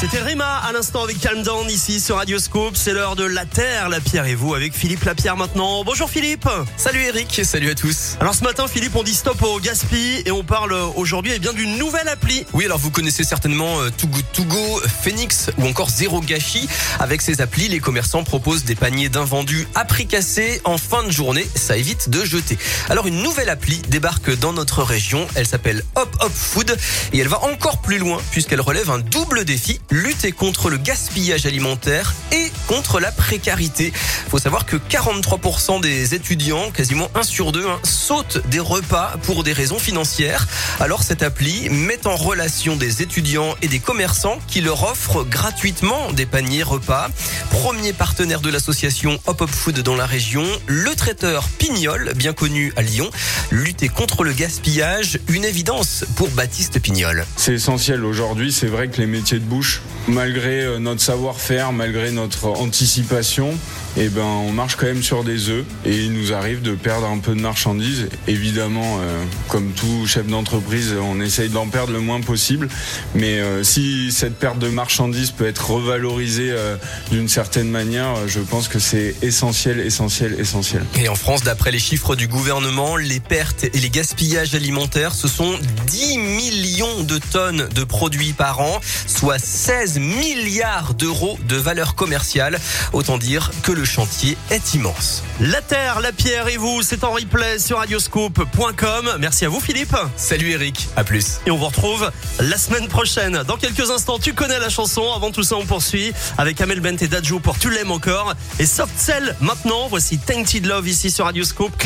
C'était Rima à l'instant avec Calm Down ici sur Radioscope. C'est l'heure de La Terre, la Pierre et vous avec Philippe Lapierre maintenant. Bonjour Philippe. Salut Eric, salut à tous. Alors ce matin Philippe, on dit stop au gaspillage et on parle aujourd'hui d'une nouvelle appli. Oui, alors vous connaissez certainement Too Good To Go, Phoenix ou encore Zero Gâchis. Avec ces applis, les commerçants proposent des paniers d'invendus à prix cassé en fin de journée. Ça évite de jeter. Alors une nouvelle appli débarque dans notre région. Elle s'appelle Hop Hop Food et elle va encore plus loin puisqu'elle relève un double défi, lutter contre le gaspillage alimentaire et contre la précarité. Faut savoir que 43% des étudiants, quasiment 1 sur 2, sautent des repas pour des raisons financières. Alors cette appli met en relation des étudiants et des commerçants qui leur offrent gratuitement des paniers repas. Premier partenaire de l'association Hop Hop Food dans la région, le traiteur Pignol, bien connu à Lyon. Lutter contre le gaspillage, une évidence pour Baptiste Pignol. C'est essentiel aujourd'hui, c'est vrai que les métiers de bouche, malgré notre savoir-faire, malgré notre anticipation, on marche quand même sur des œufs et il nous arrive de perdre un peu de marchandises. Évidemment, comme tout chef d'entreprise, on essaye d'en perdre le moins possible, mais si cette perte de marchandises peut être revalorisée d'une certaine manière, je pense que c'est essentiel. Et en France, d'après les chiffres du gouvernement, les pertes et les gaspillages alimentaires, ce sont 10 millions de tonnes de produits par an, soit 16 milliards d'euros de valeur commerciale. Autant dire que le chantier est immense. La Terre, la Pierre et vous, c'est en replay sur Radioscoop.com. Merci à vous Philippe. Salut Eric, à plus. Et on vous retrouve la semaine prochaine. Dans quelques instants, tu connais la chanson. Avant tout ça, on poursuit avec Amel Bent et Dadjou pour Tu l'aimes encore. Et Soft Cell maintenant. Voici Tainted Love ici sur Radioscoop.